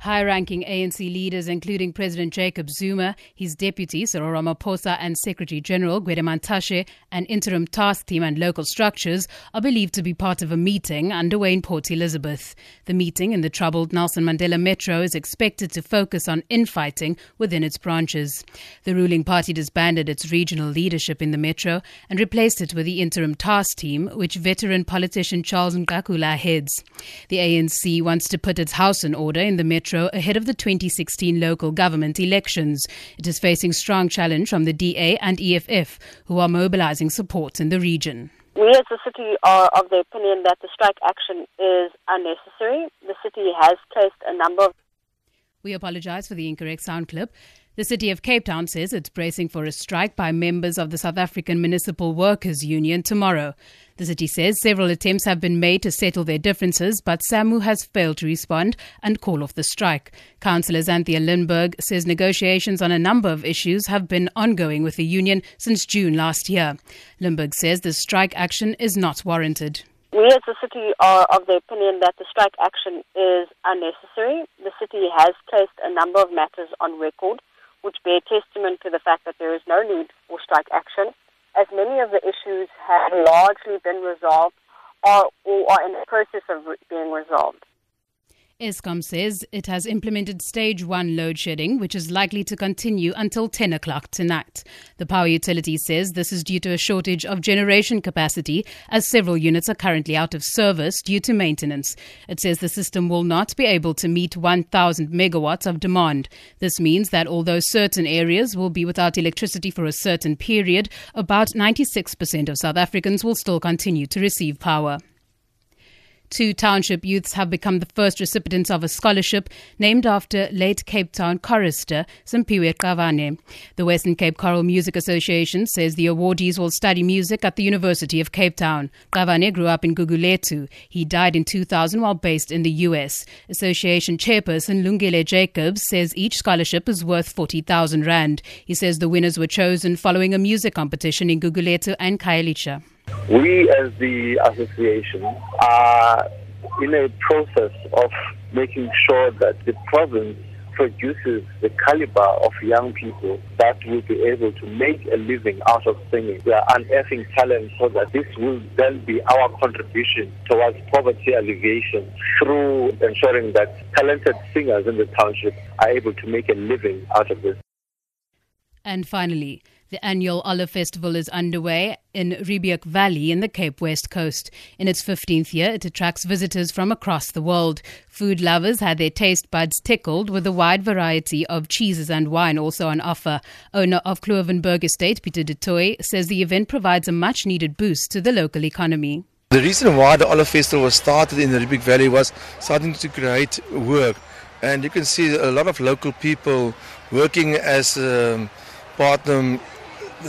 High-ranking ANC leaders, including President Jacob Zuma, his deputy Cyril Ramaphosa and Secretary-General Gwede Mantashe, an interim task team and local structures, are believed to be part of a meeting underway in Port Elizabeth. The meeting in the troubled Nelson Mandela Metro is expected to focus on infighting within its branches. The ruling party disbanded its regional leadership in the Metro and replaced it with the interim task team, which veteran politician Charles Ngakula heads. The ANC wants to put its house in order in the Metro ahead of the 2016 local government elections. It is facing strong challenge from the DA and EFF, who are mobilizing support in the region. We as a city are of the opinion that the strike action is unnecessary. The city has placed a number of... We apologize for the incorrect sound clip. The City of Cape Town says it's bracing for a strike by members of the South African Municipal Workers' Union tomorrow. The city says several attempts have been made to settle their differences, but SAMU has failed to respond and call off the strike. Councillor Zanthea Lindberg says negotiations on a number of issues have been ongoing with the union since June last year. Lindberg says the strike action is not warranted. We as a city are of the opinion that the strike action is unnecessary. The city has placed a number of matters on record, which bear testament to the fact that there is no need for strike action, as many of the issues have largely been resolved or are in the process of being resolved. Eskom says it has implemented stage 1 load shedding, which is likely to continue until 10 o'clock tonight. The power utility says this is due to a shortage of generation capacity, as several units are currently out of service due to maintenance. It says the system will not be able to meet 1,000 megawatts of demand. This means that although certain areas will be without electricity for a certain period, about 96% of South Africans will still continue to receive power. 2 township youths have become the first recipients of a scholarship named after late Cape Town chorister Simpiwe Kavane. The Western Cape Choral Music Association says the awardees will study music at the University of Cape Town. Kavane grew up in Guguletu. He died in 2000 while based in the US. Association chairperson Lungele Jacobs says each scholarship is worth 40,000 rand. He says the winners were chosen following a music competition in Guguletu and Khayelitsha. We as the association are in a process of making sure that the province produces the caliber of young people that will be able to make a living out of singing. We are unearthing talent so that this will then be our contribution towards poverty alleviation through ensuring that talented singers in the township are able to make a living out of this. And finally, the annual Olive Festival is underway in Riebeek Valley in the Cape West Coast. In its 15th year, it attracts visitors from across the world. Food lovers had their taste buds tickled with a wide variety of cheeses and wine also on offer. Owner of Kloovenburg Estate, Peter du Toit, says the event provides a much-needed boost to the local economy. The reason why the Olive Festival was started in the Riebeek Valley was starting to create work. And you can see a lot of local people working as partner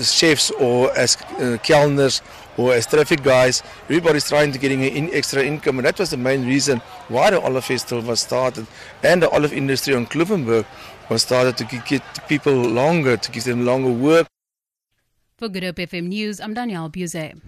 chefs or as kelners or as traffic guys. Everybody's trying to getting an extra income, and that was the main reason why the Olive Festival was started, and the olive industry on Kloovenburg was started to get people longer, to give them longer work. For Good Hope FM News, I'm Danielle Buzet.